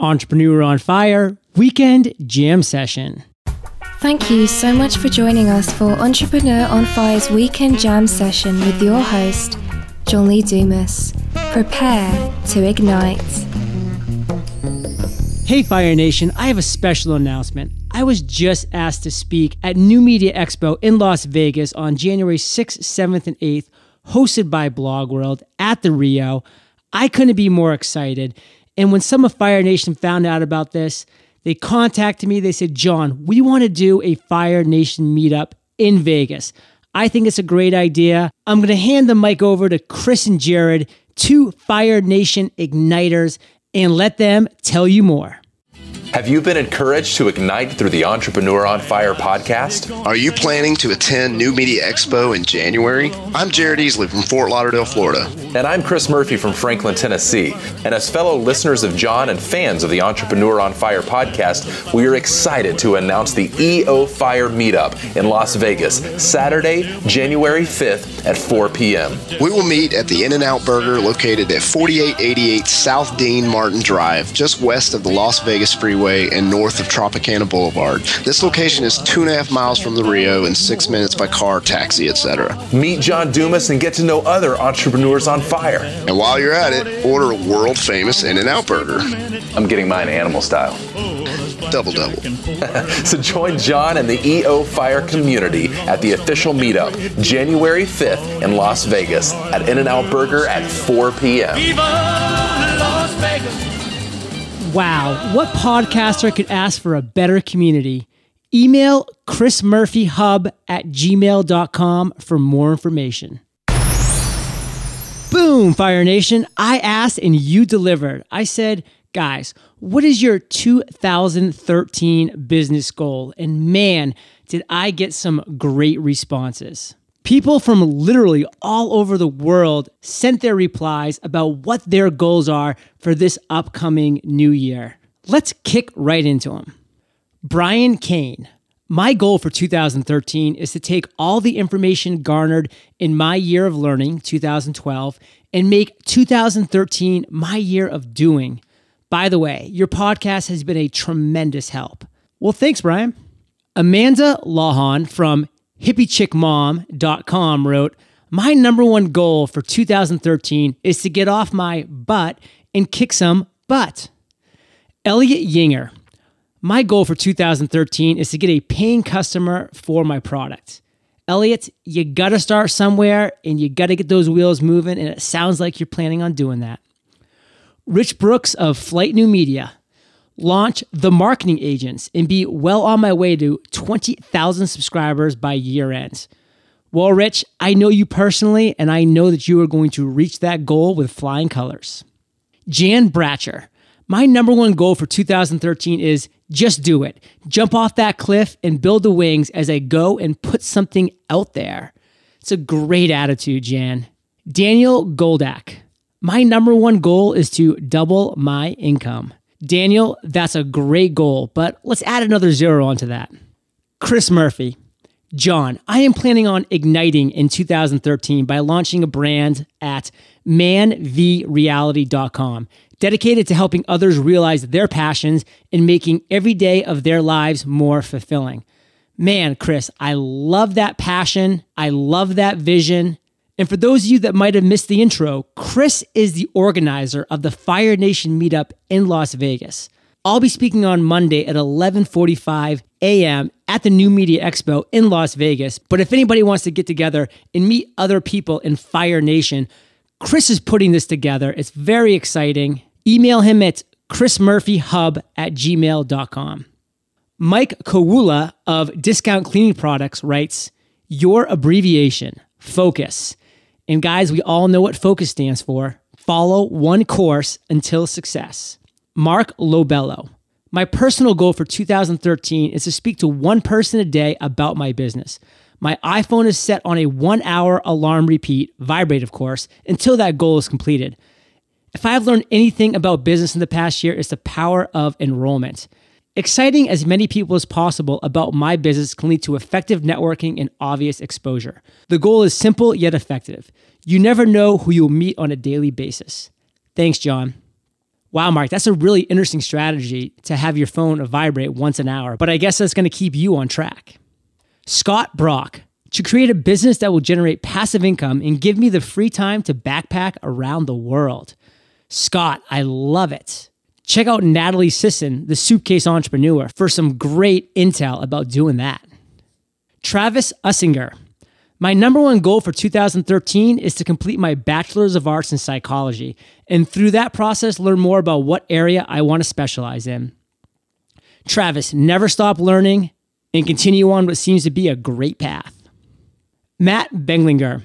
Entrepreneur on Fire Weekend Jam Session. Thank you so much for joining us for Entrepreneur on Fire's Weekend Jam Session with your host, John Lee Dumas. Prepare to ignite. Hey Fire Nation, I have a special announcement. I was just asked to speak at New Media Expo in Las Vegas on January 6th, 7th, and 8th, hosted by BlogWorld at the Rio. I couldn't be more excited. And when some of Fire Nation found out about this, they contacted me. They said, John, we want to do a Fire Nation meetup in Vegas. I think it's a great idea. I'm going to hand the mic over to Chris and Jared, two Fire Nation igniters, and let them tell you more. Have you been encouraged to ignite through the Entrepreneur on Fire podcast? Are you planning to attend New Media Expo in January? I'm Jared Easley from Fort Lauderdale, Florida. And I'm Chris Murphy from Franklin, Tennessee. And as fellow listeners of John and fans of the Entrepreneur on Fire podcast, we are excited to announce the EO Fire Meetup in Las Vegas, Saturday, January 5th at 4 p.m. We will meet at the In-N-Out Burger located at 4888 South Dean Martin Drive, just west of the Las Vegas Free and north of Tropicana Boulevard. This location is 2.5 miles from the Rio and 6 minutes by car, taxi, etc. Meet John Dumas and get to know other entrepreneurs on fire. And while you're at it, order a world-famous In-N-Out Burger. I'm getting mine animal style. Double-double. So join John and the EO Fire community at the official meetup, January 5th in Las Vegas at In-N-Out Burger at 4 p.m. Viva Las Vegas! Wow, what podcaster could ask for a better community? Email chrismurphyhub@gmail.com for more information. Boom, Fire Nation. I asked and you delivered. I said, guys, what is your 2013 business goal? And man, did I get some great responses. People from literally all over the world sent their replies about what their goals are for this upcoming new year. Let's kick right into them. Brian Kane. My goal for 2013 is to take all the information garnered in my year of learning, 2012, and make 2013 my year of doing. By the way, your podcast has been a tremendous help. Well, thanks, Brian. Amanda Lahon from HippieChickmom.com wrote, my number one goal for 2013 is to get off my butt and kick some butt. Elliot Yinger, my goal for 2013 is to get a paying customer for my product. Elliot, you gotta start somewhere and you gotta get those wheels moving, and it sounds like you're planning on doing that. Rich Brooks of Flight New Media, launch the marketing agents and be well on my way to 20,000 subscribers by year end. Well, Rich, I know you personally, and I know that you are going to reach that goal with flying colors. Jan Bratcher, my number one goal for 2013 is just do it. Jump off that cliff and build the wings as I go and put something out there. It's a great attitude, Jan. Daniel Goldack, my number one goal is to double my income. Daniel, that's a great goal, but let's add another zero onto that. Chris Murphy, John, I am planning on igniting in 2013 by launching a brand at manvreality.com, dedicated to helping others realize their passions and making every day of their lives more fulfilling. Man, Chris, I love that passion. I love that vision. And for those of you that might have missed the intro, Chris is the organizer of the Fire Nation meetup in Las Vegas. I'll be speaking on Monday at 11:45 a.m. at the New Media Expo in Las Vegas. But if anybody wants to get together and meet other people in Fire Nation, Chris is putting this together. It's very exciting. Email him at chrismurphyhub@gmail.com. Mike Kawula of Discount Cleaning Products writes, your abbreviation, focus. And guys, we all know what focus stands for. Follow one course until success. Mark Lobello. My personal goal for 2013 is to speak to one person a day about my business. My iPhone is set on a 1-hour alarm repeat, vibrate of course, until that goal is completed. If I've learned anything about business in the past year, it's the power of enrollment. Exciting as many people as possible about my business can lead to effective networking and obvious exposure. The goal is simple yet effective. You never know who you'll meet on a daily basis. Thanks, John. Wow, Mark, that's a really interesting strategy to have your phone vibrate once an hour, but I guess that's going to keep you on track. Scott Brock, to create a business that will generate passive income and give me the free time to backpack around the world. Scott, I love it. Check out Natalie Sisson, the Suitcase Entrepreneur, for some great intel about doing that. Travis Usinger, my number one goal for 2013 is to complete my Bachelor's of Arts in Psychology, and through that process, learn more about what area I want to specialize in. Travis, never stop learning and continue on what seems to be a great path. Matt Benglinger,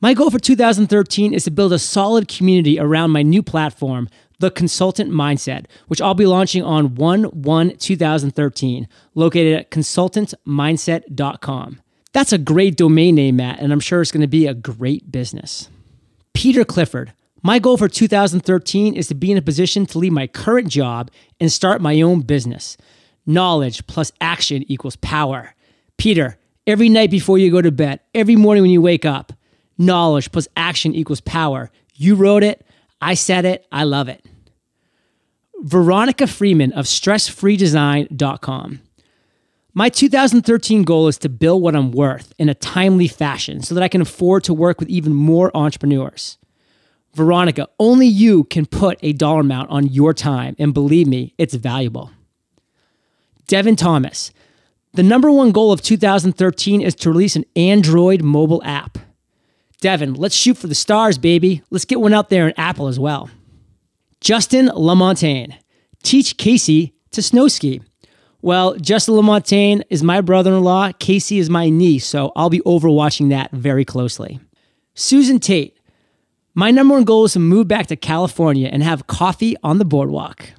my goal for 2013 is to build a solid community around my new platform, The Consultant Mindset, which I'll be launching on 1/1/2013, located at ConsultantMindset.com. That's a great domain name, Matt, and I'm sure it's going to be a great business. Peter Clifford, my goal for 2013 is to be in a position to leave my current job and start my own business. Knowledge plus action equals power. Peter, every night before you go to bed, every morning when you wake up, knowledge plus action equals power. You wrote it. I said it. I love it. Veronica Freeman of StressFreeDesign.com. My 2013 goal is to build what I'm worth in a timely fashion so that I can afford to work with even more entrepreneurs. Veronica, only you can put a dollar amount on your time, and believe me, it's valuable. Devin Thomas, the number one goal of 2013 is to release an Android mobile app. Devin, let's shoot for the stars, baby. Let's get one out there in Apple as well. Justin Lamontagne, teach Casey to snow ski. Well, Justin Lamontagne is my brother-in-law. Casey is my niece, so I'll be overwatching that very closely. Susan Tate, my number one goal is to move back to California and have coffee on the boardwalk.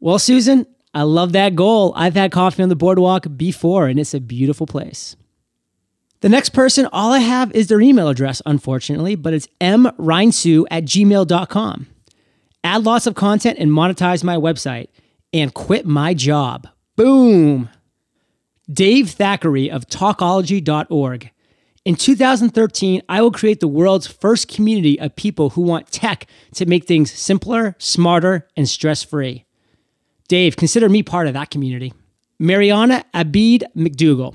Well, Susan, I love that goal. I've had coffee on the boardwalk before, and it's a beautiful place. The next person, all I have is their email address, unfortunately, but it's mreinsu@gmail.com. Add lots of content and monetize my website. And quit my job. Boom. Dave Thackeray of Talkology.org. In 2013, I will create the world's first community of people who want tech to make things simpler, smarter, and stress-free. Dave, consider me part of that community. Mariana Abid McDougall.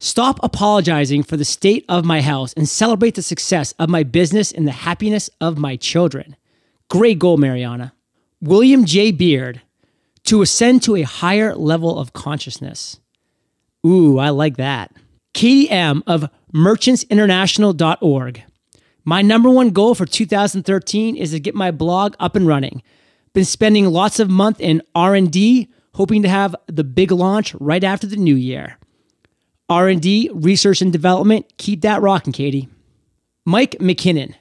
Stop apologizing for the state of my house and celebrate the success of my business and the happiness of my children. Great goal, Mariana. William J. Beard. To ascend to a higher level of consciousness. Ooh, I like that. Katie M. of merchantsinternational.org. My number one goal for 2013 is to get my blog up and running. Been spending lots of month in R&D, hoping to have the big launch right after the new year. R&D, research and development, keep that rocking, Katie. Mike McKinnon.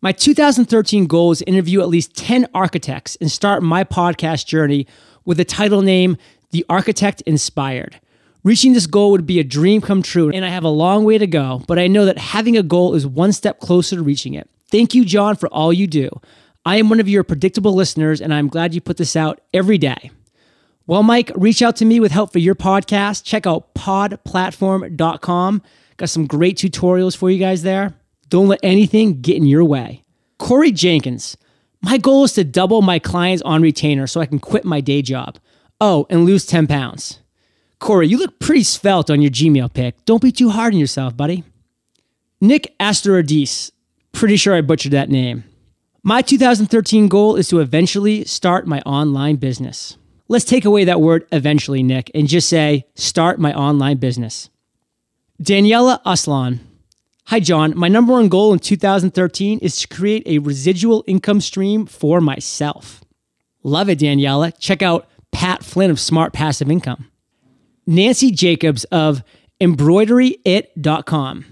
My 2013 goal is to interview at least 10 architects and start my podcast journey with the title name, The Architect Inspired. Reaching this goal would be a dream come true, and I have a long way to go, but I know that having a goal is one step closer to reaching it. Thank you, John, for all you do. I am one of your predictable listeners, and I'm glad you put this out every day. Well, Mike, reach out to me with help for your podcast. Check out podplatform.com. Got some great tutorials for you guys there. Don't let anything get in your way. Corey Jenkins. My goal is to double my clients on retainer so I can quit my day job. Oh, and lose 10 pounds. Corey, you look pretty svelte on your Gmail pic. Don't be too hard on yourself, buddy. Nick Asteroides. Pretty sure I butchered that name. My 2013 goal is to eventually start my online business. Let's take away that word eventually, Nick, and just say, start my online business. Daniela Aslan. Hi, John. My number one goal in 2013 is to create a residual income stream for myself. Love it, Daniela. Check out Pat Flynn of Smart Passive Income. Nancy Jacobs of embroideryit.com.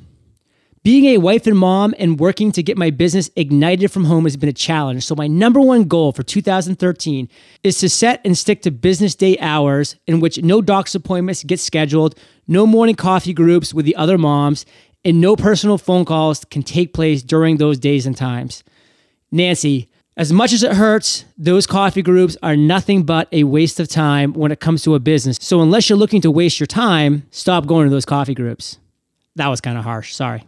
Being a wife and mom and working to get my business ignited from home has been a challenge. So my number one goal for 2013 is to set and stick to business day hours in which no doc's appointments get scheduled, no morning coffee groups with the other moms, and no personal phone calls can take place during those days and times. Nancy, as much as it hurts, those coffee groups are nothing but a waste of time when it comes to a business. So unless you're looking to waste your time, stop going to those coffee groups. That was kind of harsh, sorry.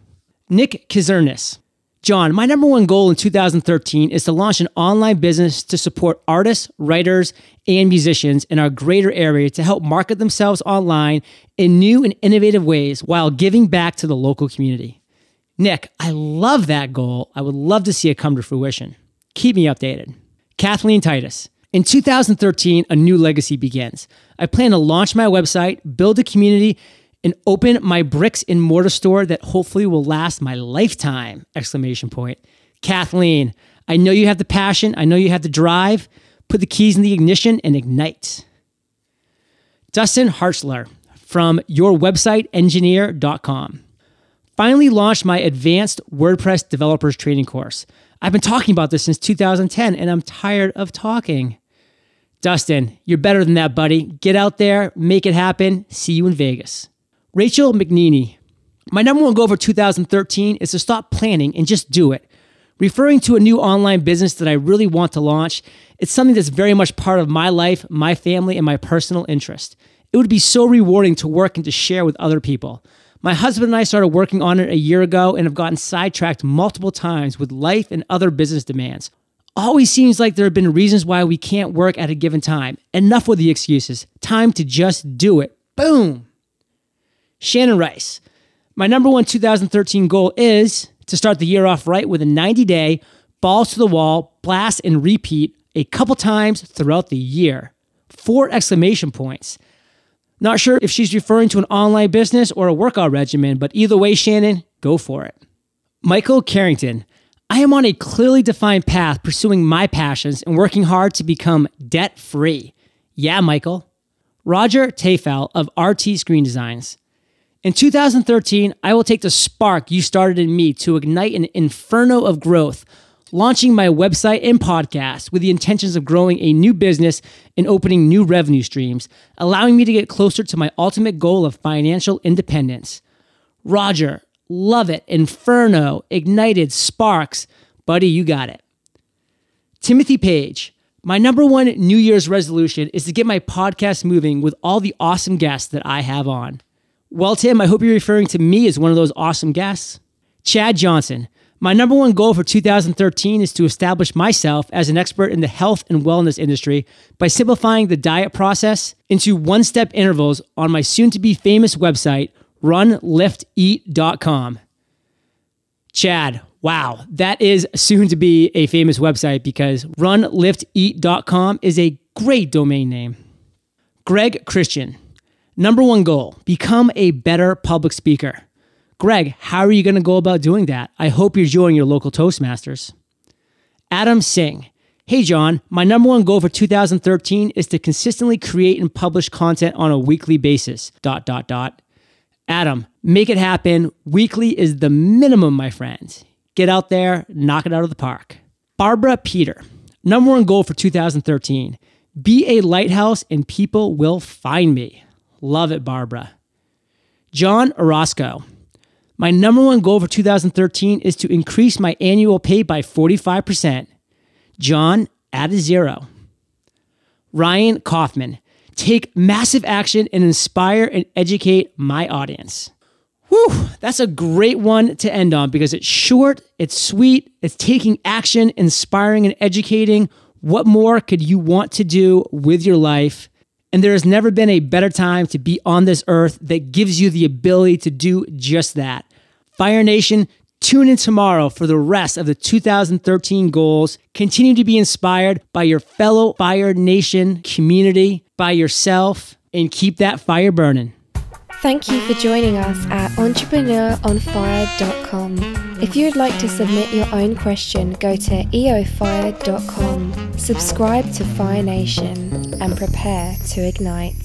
Nick Kizernis. John, my number one goal in 2013 is to launch an online business to support artists, writers, and musicians in our greater area to help market themselves online in new and innovative ways while giving back to the local community. Nick, I love that goal. I would love to see it come to fruition. Keep me updated. Kathleen Titus. In 2013, a new legacy begins. I plan to launch my website, build a community, and open my bricks and mortar store that hopefully will last my lifetime, exclamation point. Kathleen, I know you have the passion. I know you have the drive. Put the keys in the ignition and ignite. Dustin Hartzler from yourwebsiteengineer.com. Finally launched my advanced WordPress developers training course. I've been talking about this since 2010 and I'm tired of talking. Dustin, you're better than that, buddy. Get out there, make it happen. See you in Vegas. Rachel McNeany, my number one goal for 2013 is to stop planning and just do it. Referring to a new online business that I really want to launch, it's something that's very much part of my life, my family, and my personal interest. It would be so rewarding to work and to share with other people. My husband and I started working on it a year ago and have gotten sidetracked multiple times with life and other business demands. Always seems like there have been reasons why we can't work at a given time. Enough with the excuses. Time to just do it. Boom. Shannon Rice, my number one 2013 goal is to start the year off right with a 90-day balls to the wall, blast and repeat a couple times throughout the year. 4 exclamation points. Not sure if she's referring to an online business or a workout regimen, but either way, Shannon, go for it. Michael Carrington, I am on a clearly defined path pursuing my passions and working hard to become debt-free. Yeah, Michael. Roger Tafel of RT Screen Designs. In 2013, I will take the spark you started in me to ignite an inferno of growth, launching my website and podcast with the intentions of growing a new business and opening new revenue streams, allowing me to get closer to my ultimate goal of financial independence. Roger, love it, inferno, ignited, sparks. Buddy, you got it. Timothy Page. My number one New Year's resolution is to get my podcast moving with all the awesome guests that I have on. Well, Tim, I hope you're referring to me as one of those awesome guests. Chad Johnson, my number one goal for 2013 is to establish myself as an expert in the health and wellness industry by simplifying the diet process into one-step intervals on my soon-to-be famous website, RunLiftEat.com. Chad, wow, that is soon-to-be a famous website because RunLiftEat.com is a great domain name. Greg Christian. Number one goal, become a better public speaker. Greg, how are you going to go about doing that? I hope you're joining your local Toastmasters. Adam Singh. Hey, John, my number one goal for 2013 is to consistently create and publish content on a weekly basis, ... Adam, make it happen. Weekly is the minimum, my friend. Get out there, knock it out of the park. Barbara Peter. Number one goal for 2013, be a lighthouse and people will find me. Love it, Barbara. John Orozco. My number one goal for 2013 is to increase my annual pay by 45%. John, add a zero. Ryan Kaufman. Take massive action and inspire and educate my audience. Whew, that's a great one to end on because it's short, it's sweet, it's taking action, inspiring and educating. What more could you want to do with your life? And there has never been a better time to be on this earth that gives you the ability to do just that. Fire Nation, tune in tomorrow for the rest of the 2013 goals. Continue to be inspired by your fellow Fire Nation community, by yourself, and keep that fire burning. Thank you for joining us at entrepreneuronfire.com. If you would like to submit your own question, go to eofire.com. Subscribe to Fire Nation and prepare to ignite.